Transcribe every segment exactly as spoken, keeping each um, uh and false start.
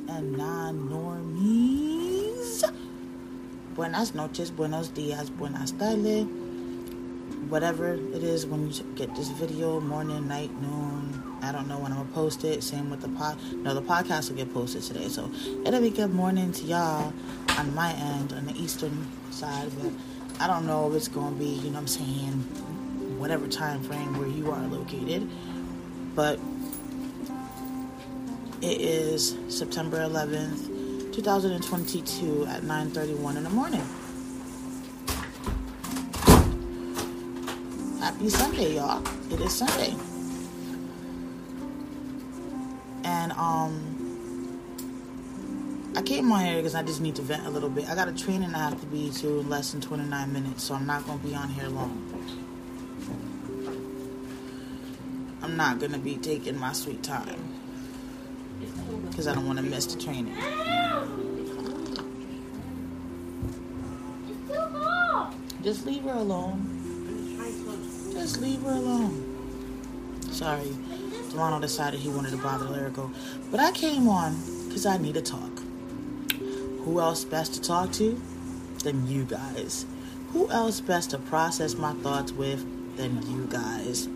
Normies and non-normies. Buenas noches, buenos dias, buenas tardes. Whatever it is when you get this video, morning, night, noon, I don't know when I'm going to post it. Same with the pod. No, the podcast will get posted today. So it'll be good morning to y'all on my end, on the eastern side. But I don't know if it's going to be, you know what I'm saying, whatever time frame where you are located. But it is September eleventh, two thousand twenty-two at nine thirty-one in the morning. Happy Sunday, y'all. It is Sunday. And, um, I came on here because I just need to vent a little bit. I got a training I have to be to in less than twenty-nine minutes, so I'm not going to be on here long. I'm not going to be taking my sweet time because I don't want to miss the training. Just leave her alone. Just leave her alone. Sorry. Ronald decided he wanted to bother Lyrical. But I came on because I need to talk. Who else best to talk to than you guys? Who else best to process my thoughts with than you guys?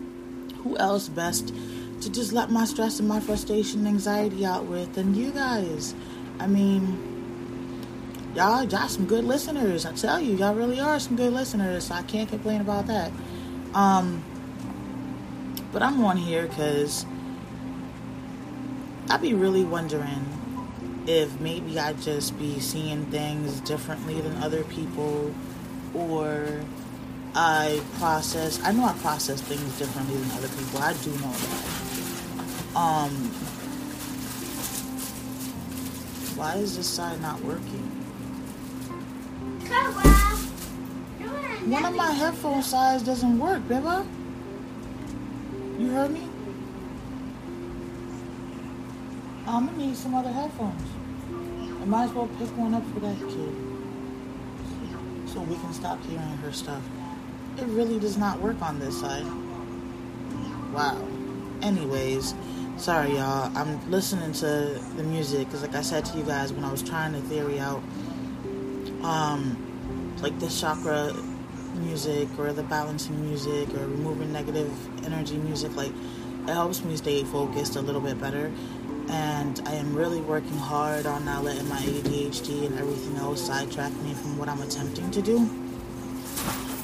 Who else best to just let my stress and my frustration and anxiety out with than you guys? I mean, y'all, y'all some good listeners. I tell you, y'all really are some good listeners. So I can't complain about that. Um... But I'm on here because I be really wondering if maybe I just be seeing things differently than other people, or I process, I know I process things differently than other people. I do know that. Um, why is this side not working? One of my headphone sides doesn't work, baby. You heard me? I'm gonna need some other headphones. I might as well pick one up for that kid so we can stop hearing her stuff. It really does not work on this side. Wow. Anyways, sorry y'all. I'm listening to the music because, like I said to you guys when I was trying to theory out, um, like this chakra music or the balancing music or removing negative energy music, like it helps me stay focused a little bit better. And I am really working hard on not letting my A D H D and everything else sidetrack me from what I'm attempting to do,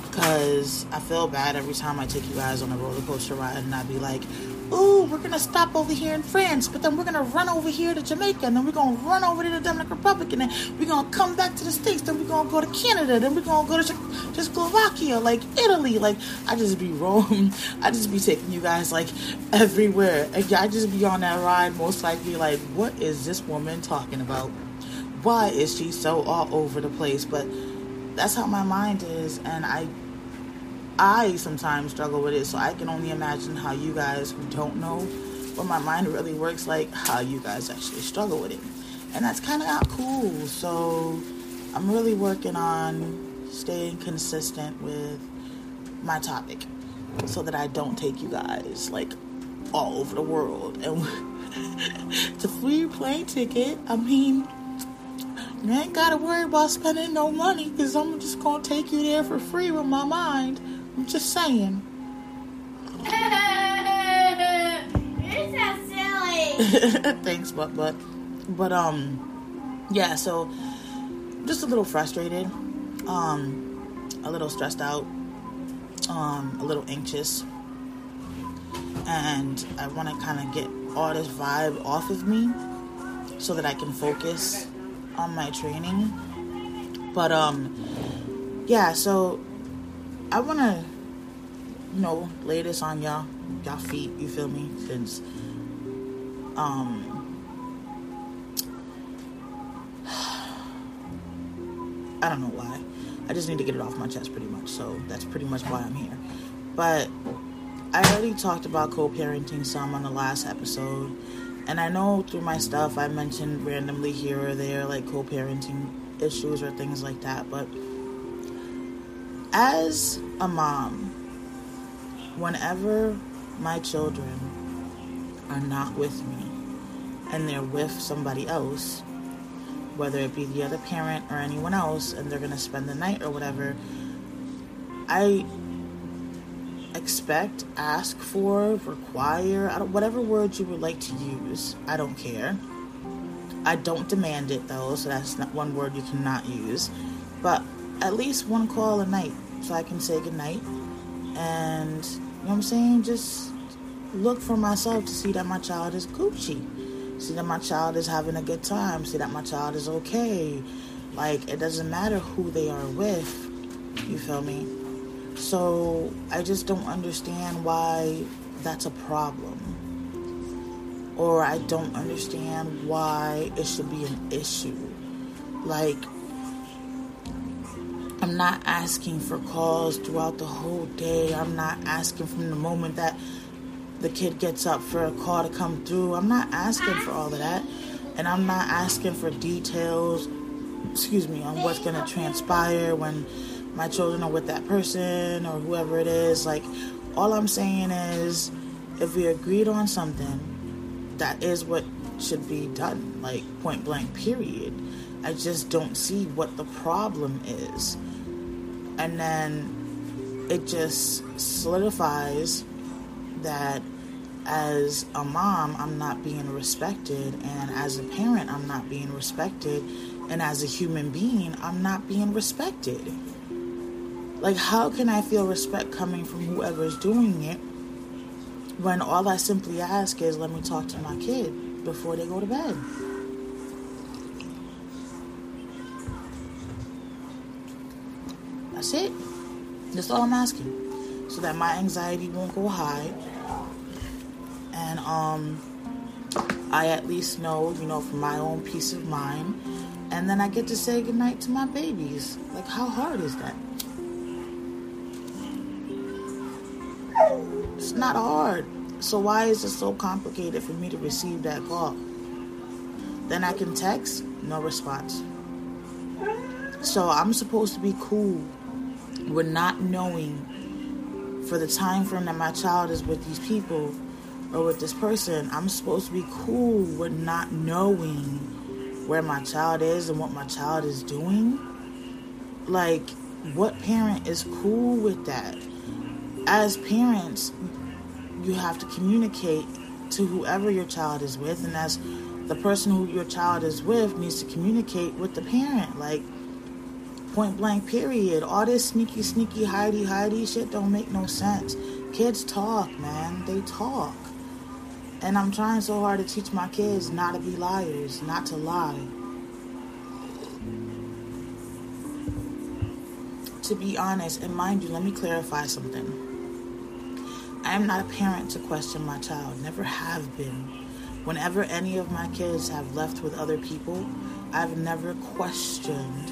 because I feel bad every time I take you guys on a roller coaster ride and I be like, ooh, we're gonna stop over here in France, but then we're gonna run over here to Jamaica, and then we're gonna run over to the Dominican Republic, and then we're gonna come back to the States, then we're gonna go to Canada, then we're gonna go to Czechoslovakia, like Italy. Like, I just be roaming, I just be taking you guys like everywhere. And I just be on that ride, most likely like, what is this woman talking about? Why is she so all over the place? But that's how my mind is, and I. I sometimes struggle with it, so I can only imagine how you guys who don't know what my mind really works like, how you guys actually struggle with it. And that's kind of not cool. So I'm really working on staying consistent with my topic so that I don't take you guys like all over the world. And it's a free plane ticket. I mean, you ain't got to worry about spending no money because I'm just going to take you there for free with my mind. I'm just saying. You're so silly. Thanks, Butt Butt. But, um, yeah, so just a little frustrated, um, a little stressed out, um, a little anxious. And I want to kind of get all this vibe off of me so that I can focus on my training. But, um, yeah, so I want to, you know, lay this on y'all, y'all feet, you feel me? Since, um, I don't know why. I just need to get it off my chest pretty much. So that's pretty much why I'm here. But I already talked about co-parenting some on the last episode. And I know through my stuff, I mentioned randomly here or there, like co-parenting issues or things like that. But as a mom, whenever my children are not with me, and they're with somebody else, whether it be the other parent or anyone else, and they're going to spend the night or whatever, I expect, ask for, require, I don't, whatever words you would like to use, I don't care. I don't demand it, though, so that's not one word you cannot use. But at least one call a night so I can say goodnight. And, you know what I'm saying, just look for myself to see that my child is Gucci. See that my child is having a good time. See that my child is okay. Like, it doesn't matter who they are with. You feel me? So, I just don't understand why that's a problem. Or I don't understand why it should be an issue. Like, I'm not asking for calls throughout the whole day. I'm not asking from the moment that the kid gets up for a call to come through. I'm not asking for all of that. And I'm not asking for details, excuse me, on what's going to transpire when my children are with that person or whoever it is. Like, all I'm saying is, if we agreed on something, that is what should be done. Like, point blank, period. I just don't see what the problem is. And then it just solidifies that as a mom, I'm not being respected, and as a parent, I'm not being respected, and as a human being, I'm not being respected. Like, how can I feel respect coming from whoever's doing it when all I simply ask is, let me talk to my kid before they go to bed? That's it. That's all I'm asking. So that my anxiety won't go high. And um, I at least know, you know, for my own peace of mind. And then I get to say goodnight to my babies. Like, how hard is that? It's not hard. So why is it so complicated for me to receive that call? Then I can text, no response. So I'm supposed to be cool with not knowing for the time frame that my child is with these people or with this person. I'm supposed to be cool with not knowing where my child is and what my child is doing. Like, what parent is cool with that? As parents, you have to communicate to whoever your child is with, and as the person who your child is with needs to communicate with the parent, like, point blank, period. All this sneaky, sneaky, hidey, hidey shit don't make no sense. Kids talk, man. They talk. And I'm trying so hard to teach my kids not to be liars, not to lie. To be honest, and mind you, let me clarify something. I am not a parent to question my child. Never have been. Whenever any of my kids have left with other people, I've never questioned,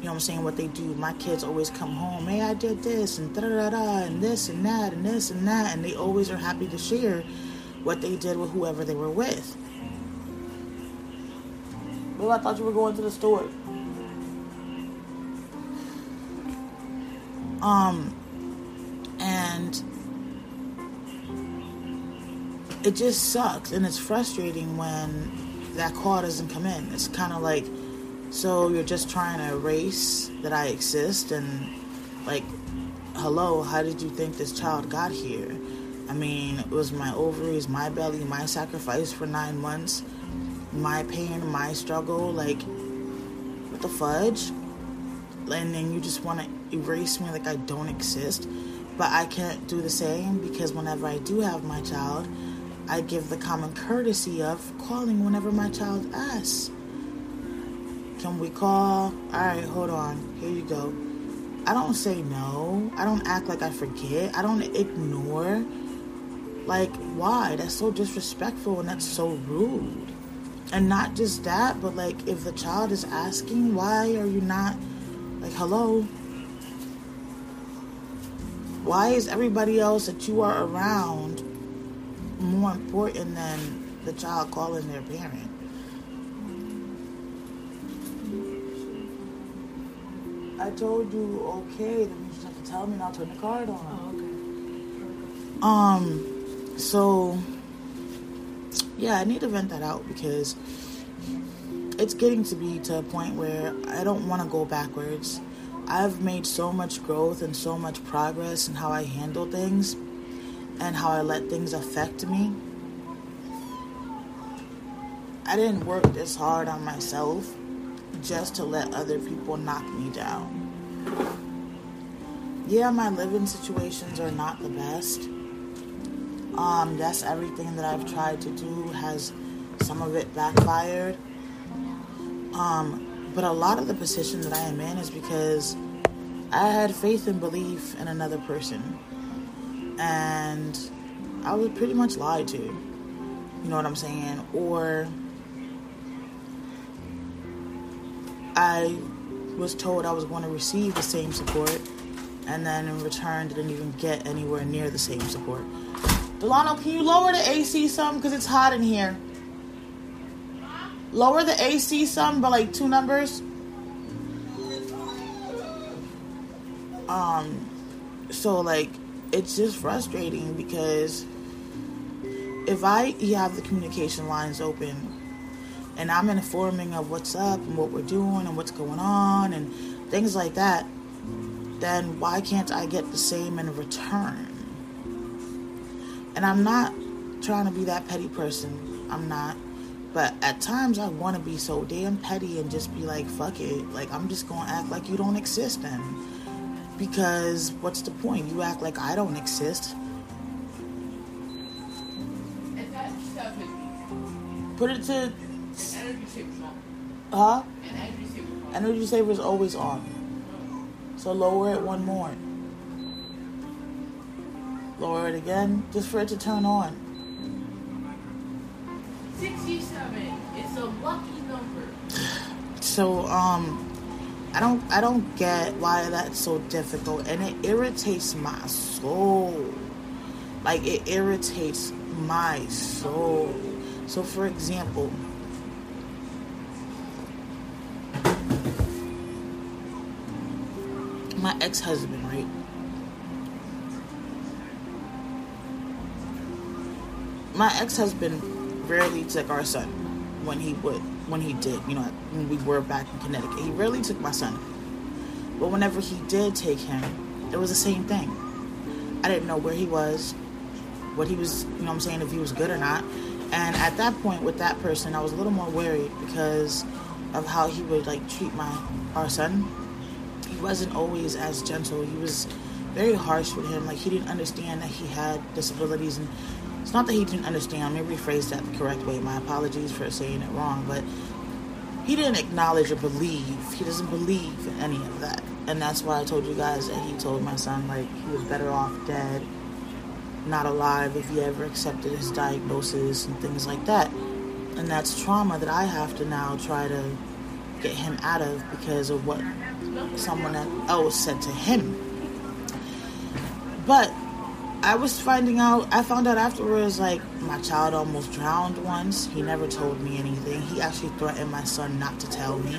you know what I'm saying, what they do. My kids always come home, hey, I did this, and da-da-da-da, and this and that, and this and that, and they always are happy to share what they did with whoever they were with. Well, I thought you were going to the store. Um, and... It just sucks, and it's frustrating when that call doesn't come in. It's kind of like, so you're just trying to erase that I exist, and like, hello, how did you think this child got here? I mean, it was my ovaries, my belly, my sacrifice for nine months, my pain, my struggle, like, what the fudge? And then you just want to erase me like I don't exist. But I can't do the same, because whenever I do have my child, I give the common courtesy of calling whenever my child asks. Can we call? All right, hold on. Here you go. I don't say no. I don't act like I forget. I don't ignore. Like, why? That's so disrespectful, and that's so rude. And not just that, but, like, if the child is asking, why are you not, like, hello? Why is everybody else that you are around more important than the child calling their parent? I told you, okay, then you just have to tell me and I'll turn the card on. Oh, okay. Um, so, yeah, I need to vent that out, because it's getting to be to a point where I don't want to go backwards. I've made so much growth and so much progress in how I handle things and how I let things affect me. I didn't work this hard on myself just to let other people knock me down. Yeah, my living situations are not the best. Um, yes, everything that I've tried to do has, some of it backfired. Um, but a lot of the position that I am in is because I had faith and belief in another person. And I was pretty much lied to. You know what I'm saying? Or I was told I was going to receive the same support, and then in return didn't even get anywhere near the same support. Delano, can you lower the A C some? Because it's hot in here. Lower the A C some by like two numbers. Um, so like, it's just frustrating, because if I have the communication lines open and I'm informing of what's up and what we're doing and what's going on and things like that, then why can't I get the same in return? And I'm not trying to be that petty person. I'm not. But at times I want to be so damn petty and just be like, fuck it. Like, I'm just going to act like you don't exist then. Because what's the point? You act like I don't exist. Put it to... Huh? Energy saver is always on. So lower it one more. Lower it again, just for it to turn on. sixty-seven. It's a lucky number. So um, I don't I don't get why that's so difficult, and it irritates my soul. Like, it irritates my soul. So for example. My ex-husband, right? My ex-husband rarely took our son when he would, when he did, you know, when we were back in Connecticut. He rarely took my son. But whenever he did take him, it was the same thing. I didn't know where he was, what he was, you know what I'm saying, if he was good or not. And at that point with that person, I was a little more worried because of how he would, like, treat my, our son. Wasn't always as gentle. He was very harsh with him. Like, he didn't understand that he had disabilities, and it's not that he didn't understand. Let me rephrase that the correct way. My apologies for saying it wrong, but he didn't acknowledge or believe. He doesn't believe in any of that, and that's why I told you guys that he told my son, like, he was better off dead, not alive, if he ever accepted his diagnosis and things like that. And that's trauma that I have to now try to get him out of because of what someone else said to him. But I was finding out, I found out afterwards, like, my child almost drowned once. He never told me anything. He actually threatened my son not to tell me.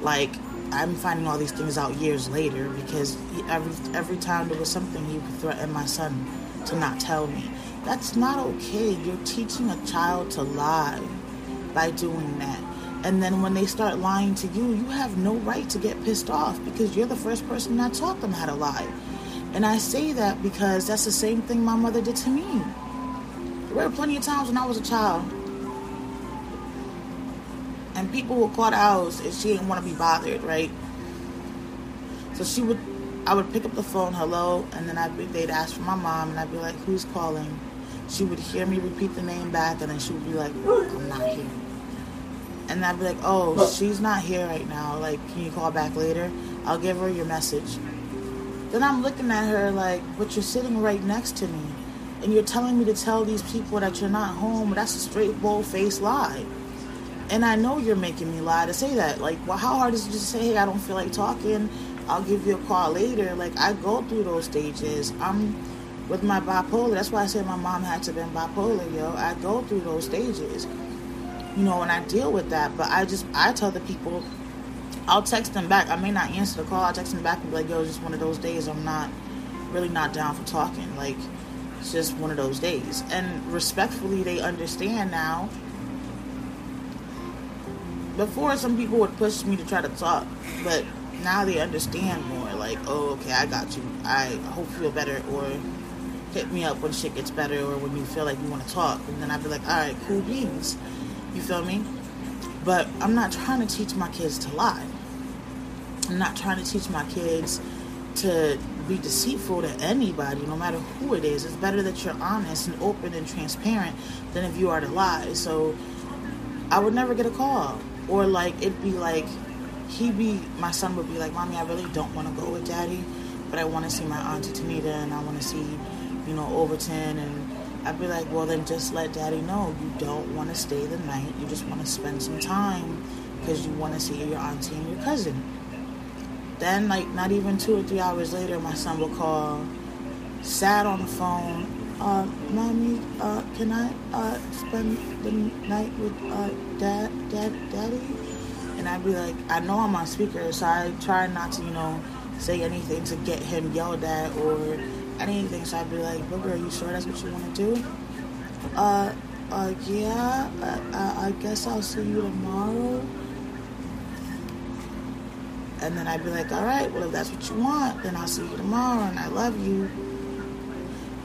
Like, I'm finding all these things out years later because he, every every time there was something, he would threaten my son to not tell me. That's not okay. You're teaching a child to lie by doing that. And then when they start lying to you, you have no right to get pissed off because you're the first person that taught them how to lie. And I say that because that's the same thing my mother did to me. There were plenty of times when I was a child. And people would call the house and she didn't want to be bothered, right? So she would, I would pick up the phone, hello, and then I'd be, they'd ask for my mom and I'd be like, who's calling? She would hear me repeat the name back and then she would be like, I'm not here. And I'd be like, oh, she's not here right now. Like, can you call back later? I'll give her your message. Then I'm looking at her like, but you're sitting right next to me. And you're telling me to tell these people that you're not home. That's a straight, bold-faced lie. And I know you're making me lie to say that. Like, well, how hard is it to say, hey, I don't feel like talking. I'll give you a call later. Like, I go through those stages. I'm with my bipolar. That's why I said my mom had to have been bipolar, yo. I go through those stages. You know, and I deal with that, but I just, I tell the people, I'll text them back. I may not answer the call. I'll text them back and be like, yo, it's just one of those days. I'm not, really not down for talking. Like, It's just one of those days. And respectfully, they understand now. Before, some people would push me to try to talk, but now they understand more. Like, oh, okay, I got you. I hope you feel better, or hit me up when shit gets better, or when you feel like you want to talk. And then I'd be like, all right, cool beans. You feel me? But I'm not trying to teach my kids to lie. I'm not trying to teach my kids to be deceitful to anybody, no matter who it is. It's better that you're honest and open and transparent than if you are to lie. So I would never get a call. Or, like, it'd be like, he be, my son would be like, Mommy, I really don't want to go with Daddy, but I want to see my auntie Tanita, and I want to see, you know, Overton. And I'd be like, well, then just let Daddy know you don't want to stay the night. You just want to spend some time because you want to see your auntie and your cousin. Then, like, not even two or three hours later, my son will call, sad on the phone, uh, Mommy, uh, can I, uh, spend the night with, uh, Dad, Dad, Daddy? And I'd be like, I know I'm on speaker, so I try not to, you know, say anything to get him yelled at or anything. So I'd be like, Booger, are you sure that's what you want to do? Uh, uh, yeah, I, I guess I'll see you tomorrow. And then I'd be like, all right, well, if that's what you want, then I'll see you tomorrow, and I love you.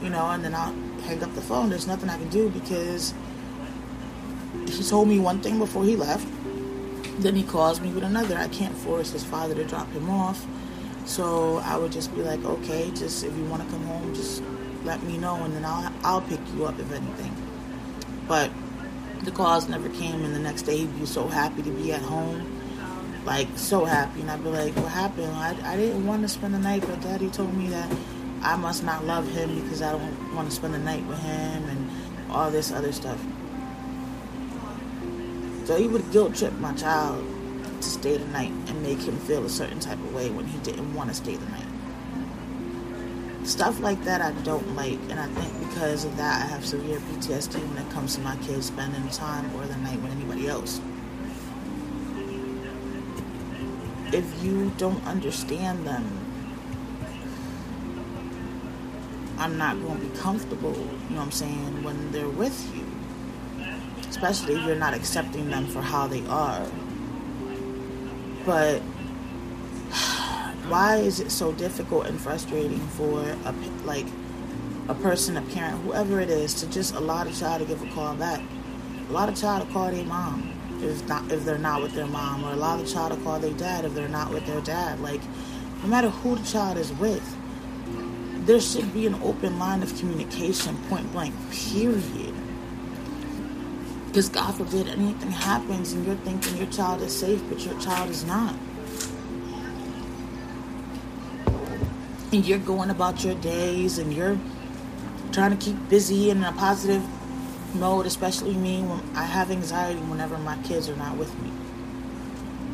You know, and then I'll hang up the phone. There's nothing I can do because he told me one thing before he left. Then he calls me with another. I can't force his father to drop him off. So I would just be like, okay, just if you want to come home, just let me know, and then I'll, I'll pick you up if anything. But the calls never came, and the next day he'd be so happy to be at home. Like, so happy. And I'd be like, what happened? I, I didn't want to spend the night, but Daddy told me that I must not love him because I don't want to spend the night with him and all this other stuff. So he would guilt trip my child to stay the night and make him feel a certain type of way when he didn't want to stay the night. Stuff like that I don't like, and I think because of that I have severe P T S D when it comes to my kids spending time or the night with anybody else. If you don't understand them, I'm not going to be comfortable, you know what I'm saying, when they're with you. Especially if you're not accepting them for how they are. But why is it so difficult and frustrating for a, like, a person, a parent, whoever it is, to just allow the child to give a call back? Allow the child to call their mom. If not, if they're not with their mom, or allow the child to call their dad if they're not with their dad. Like, no matter who the child is with, there should be an open line of communication, point blank, period. Because God forbid anything happens and you're thinking your child is safe, but your child is not. And you're going about your days and you're trying to keep busy and in a positive mode, especially me, when I have anxiety whenever my kids are not with me.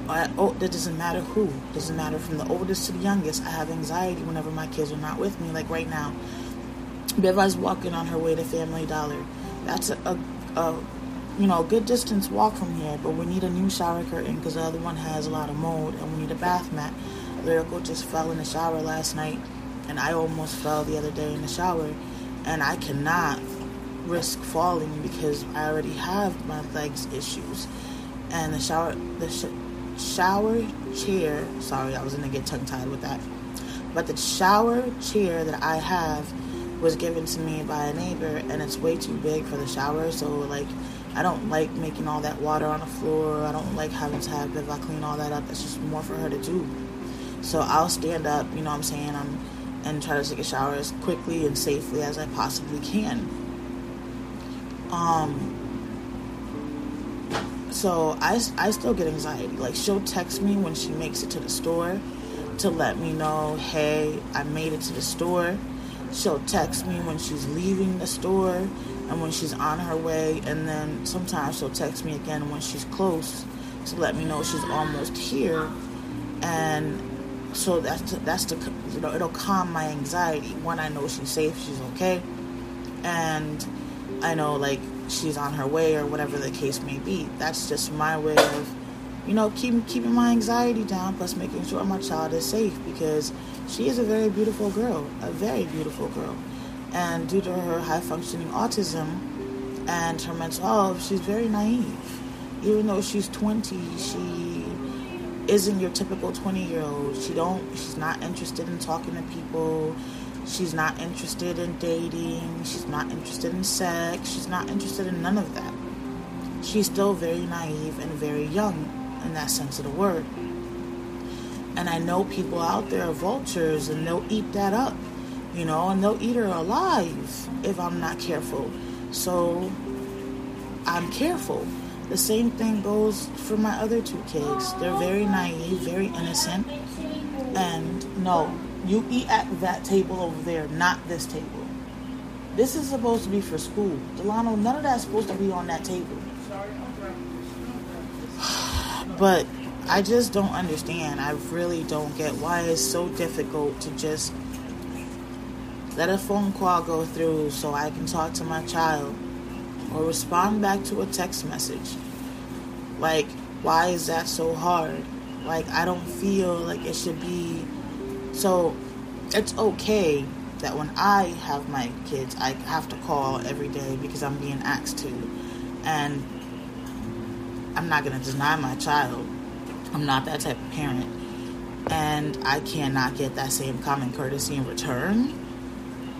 I, oh, that doesn't matter who. It doesn't matter from the oldest to the youngest. I have anxiety whenever my kids are not with me. Like right now, Beva's walking on her way to Family Dollar. That's a, a, a you know, good distance walk from here, but we need a new shower curtain because the other one has a lot of mold, and we need a bath mat. Lyrical just fell in the shower last night, and I almost fell the other day in the shower, and I cannot risk falling because I already have my legs issues, and the shower the sh- shower chair sorry I was gonna get tongue tied with that but the shower chair that I have was given to me by a neighbor, and it's way too big for the shower, so like I don't like making all that water on the floor. I don't like having to have if I clean all that up. That's just more for her to do. So I'll stand up, you know what I'm saying, I'm, and try to take a shower as quickly and safely as I possibly can. Um, so I, I still get anxiety. Like, she'll text me when she makes it to the store to let me know, hey, I made it to the store. She'll text me when she's leaving the store and when she's on her way. And then sometimes she'll text me again when she's close to let me know she's almost here. And so that's, that's the, you know, it'll calm my anxiety when I know she's safe, she's okay. And I know, like, she's on her way or whatever the case may be. That's just my way of, you know, keep, keeping my anxiety down, plus making sure my child is safe, because she is a very beautiful girl, a very beautiful girl. And due to her high-functioning autism and her mental health, she's very naive. Even though she's twenty, she isn't your typical twenty-year-old. She don't. She's not interested in talking to people. She's not interested in dating. She's not interested in sex. She's not interested in none of that. She's still very naive and very young in that sense of the word. And I know people out there are vultures, and they'll eat that up, you know, and they'll eat her alive if I'm not careful. So I'm careful. The same thing goes for my other two kids. They're very naive, very innocent. And no, you eat at that table over there, not this table. This is supposed to be for school. Delano, none of that's supposed to be on that table. But I just don't understand. I really don't get why it's so difficult to just let a phone call go through so I can talk to my child or respond back to a text message. Like, why is that so hard? Like, I don't feel like it should be. So it's okay that when I have my kids, I have to call every day because I'm being asked to. And I'm not going to deny my child. I'm not that type of parent. And I cannot get that same common courtesy in return.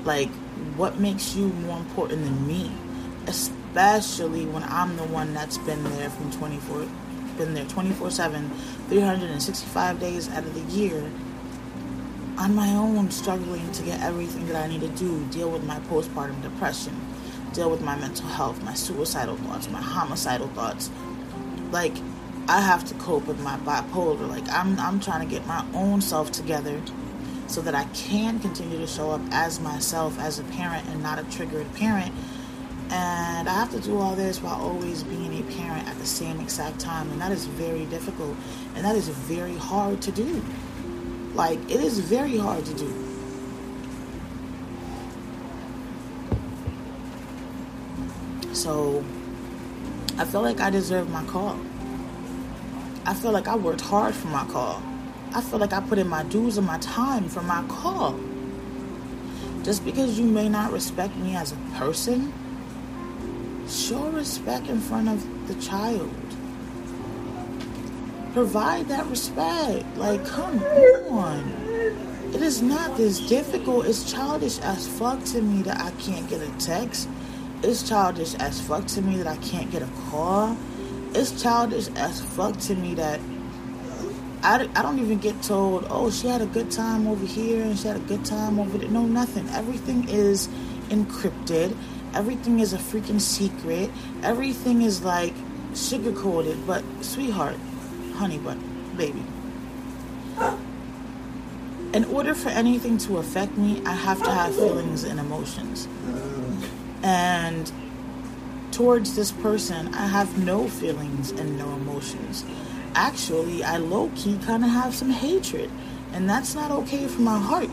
Like, what makes you more important than me? Especially when I'm the one that's been there from twenty-four, been there twenty-four seven, three hundred sixty-five days out of the year, on my own, struggling to get everything that I need to do, deal with my postpartum depression, deal with my mental health, my suicidal thoughts, my homicidal thoughts. Like, I have to cope with my bipolar. Like, I'm I'm trying to get my own self together so that I can continue to show up as myself, as a parent, and not a triggered parent. And I have to do all this while always being a parent at the same exact time. And that is very difficult. And that is very hard to do. Like, it is very hard to do. So, I feel like I deserve my call. I feel like I worked hard for my call. I feel like I put in my dues and my time for my call. Just because you may not respect me as a person, show respect in front of the child. Provide that respect. Like, come on. It is not this difficult. It's childish as fuck to me that I can't get a text. It's childish as fuck to me that I can't get a call. It's childish as fuck to me that I, I don't even get told, oh, she had a good time over here and she had a good time over there. No, nothing. Everything is encrypted. Everything is a freaking secret. Everything is, like, sugar-coated. But, sweetheart, honey bun, baby, in order for anything to affect me, I have to have feelings and emotions. And towards this person, I have no feelings and no emotions. Actually, I low-key kind of have some hatred. And that's not okay for my heart.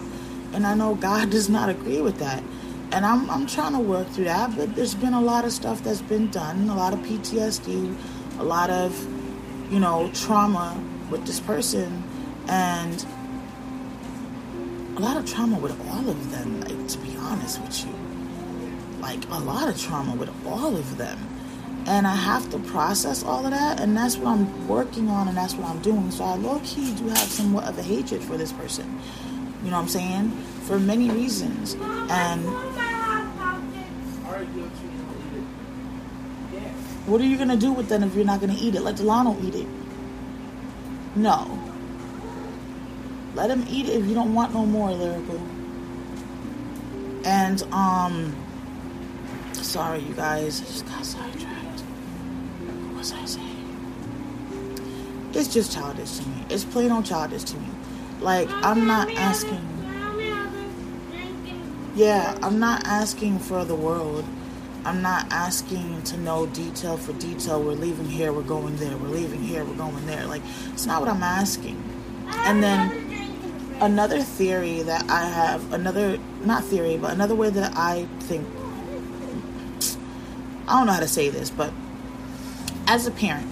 And I know God does not agree with that. And I'm I'm trying to work through that, but there's been a lot of stuff that's been done, a lot of P T S D, a lot of, you know, trauma with this person, and a lot of trauma with all of them, like, to be honest with you. Like, a lot of trauma with all of them. And I have to process all of that, and that's what I'm working on, and that's what I'm doing. So I low-key do have somewhat of a hatred for this person. You know what I'm saying? For many reasons. And what are you going to do with them if you're not going to eat it? Let Delano eat it. No. Let him eat it if you don't want no more, Lyrical. And, um, sorry, you guys. I just got sidetracked. What was I saying? It's just childish to me. It's plain old childish to me. Like, I'm not asking. Yeah, I'm not asking for the world. I'm not asking to know detail for detail. We're leaving here, we're going there. We're leaving here, we're going there. Like, it's not what I'm asking. And then another theory that I have, another, not theory, but another way that I think, I don't know how to say this, but as a parent,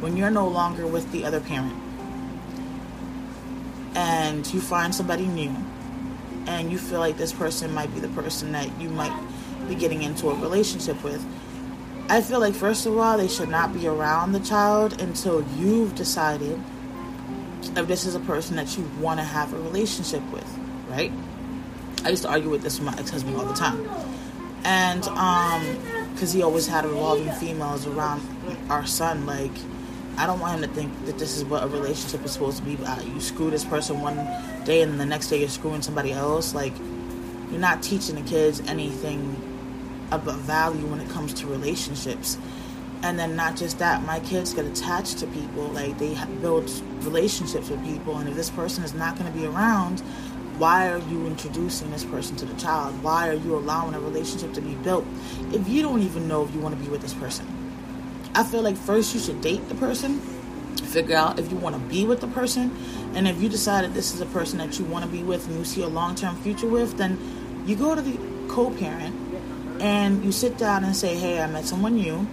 when you're no longer with the other parent, and you find somebody new, and you feel like this person might be the person that you might be getting into a relationship with, I feel like, first of all, they should not be around the child until you've decided if this is a person that you want to have a relationship with, right? I used to argue with this with my ex-husband all the time. And, um, because he always had revolving females around our son, like, I don't want him to think that this is what a relationship is supposed to be. You screw this person one day and the next day you're screwing somebody else. Like, you're not teaching the kids anything about value when it comes to relationships. And then not just that, my kids get attached to people. Like, they build relationships with people. And if this person is not going to be around, why are you introducing this person to the child? Why are you allowing a relationship to be built if you don't even know if you want to be with this person? I feel like first you should date the person, figure out if you want to be with the person, and if you decide that this is a person that you want to be with and you see a long-term future with, then you go to the co-parent and you sit down and say, hey, I met someone new,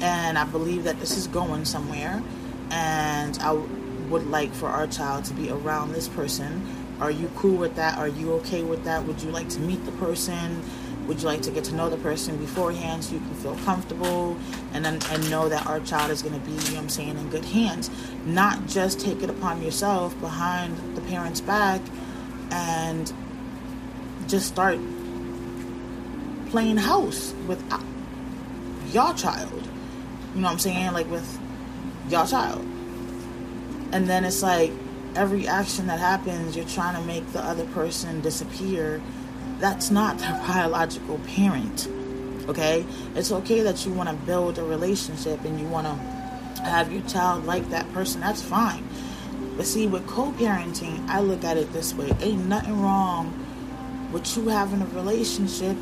and I believe that this is going somewhere, and I would like for our child to be around this person. Are you cool with that? Are you okay with that? Would you like to meet the person? Would you like to get to know the person beforehand so you can feel comfortable and then and know that our child is going to be, you know what I'm saying, in good hands? Not just take it upon yourself behind the parents' back and just start playing house with y'all child. You know what I'm saying? Like, with y'all child. And then it's like every action that happens, you're trying to make the other person disappear. That's not their biological parent, okay? It's okay that you want to build a relationship and you want to have your child like that person. That's fine. But see, with co-parenting, I look at it this way. Ain't nothing wrong with you having a relationship,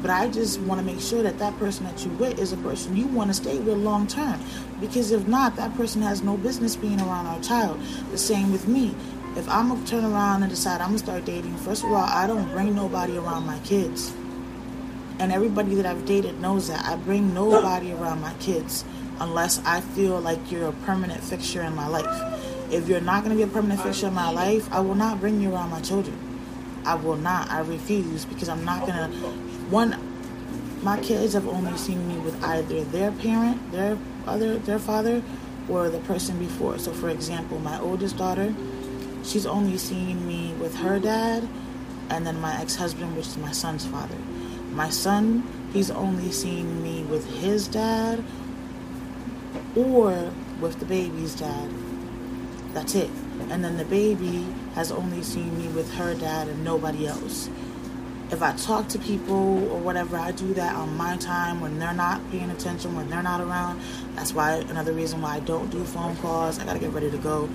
but I just want to make sure that that person that you're with is a person you want to stay with long term. Because if not, that person has no business being around our child. The same with me. If I'm going to turn around and decide I'm going to start dating, first of all, I don't bring nobody around my kids. And everybody that I've dated knows that. I bring nobody around my kids unless I feel like you're a permanent fixture in my life. If you're not going to be a permanent fixture in my life, I will not bring you around my children. I will not. I refuse, because I'm not going to... One, my kids have only seen me with either their parent, their other, their father, or the person before. So, for example, my oldest daughter... she's only seen me with her dad and then my ex-husband, which is my son's father. My son, he's only seen me with his dad or with the baby's dad. That's it. And then the baby has only seen me with her dad and nobody else. If I talk to people or whatever, I do that on my time when they're not paying attention, when they're not around. That's why another reason why I don't do phone calls. I gotta get ready to go.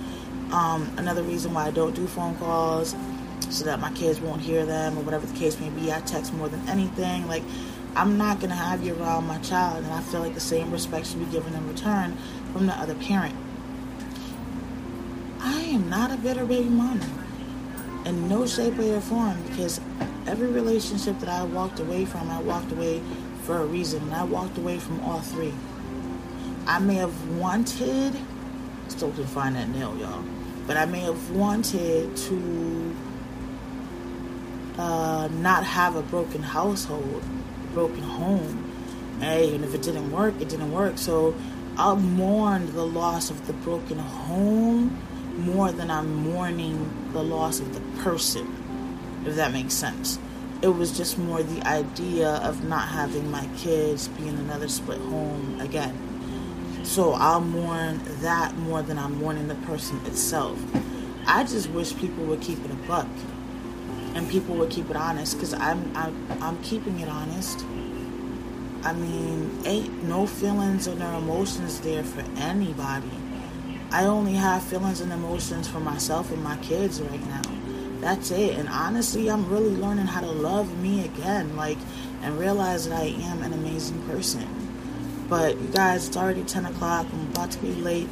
Um, another reason why I don't do phone calls, so that my kids won't hear them or whatever the case may be. I text more than anything. Like, I'm not going to have you around my child, and I feel like the same respect should be given in return from the other parent. I am not a bitter baby mama in no shape, way, or form, because every relationship that I walked away from, I walked away for a reason, and I walked away from all three. I may have wanted... still can find that nail, y'all. But I may have wanted to uh, not have a broken household, broken home. Hey, and if it didn't work, it didn't work. So I'll mourn the loss of the broken home more than I'm mourning the loss of the person, if that makes sense. It was just more the idea of not having my kids be in another split home again. So I'll mourn that more than I'm mourning the person itself. I just wish people would keep it a buck and people would keep it honest, because I'm, I'm I'm keeping it honest. I mean, ain't no feelings or no emotions there for anybody. I only have feelings and emotions for myself and my kids right now. That's it. And honestly, I'm really learning how to love me again, like, and realize that I am an amazing person. But, you guys, it's already ten o'clock. I'm about to be late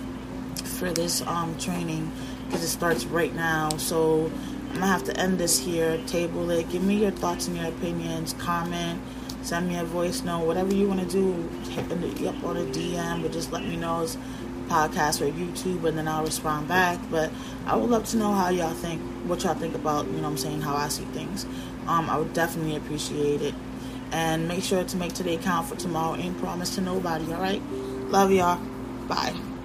for this um, training because it starts right now. So, I'm going to have to end this here. Table it. Give me your thoughts and your opinions. Comment. Send me a voice note. Whatever you want to do, hit me up on a D M. But just let me know. podcast or YouTube, and then I'll respond back. But I would love to know how y'all think, what y'all think about, you know what I'm saying, how I see things. Um, I would definitely appreciate it. And make sure to make today count for tomorrow. Ain't promised to nobody, all right? Love y'all. Bye.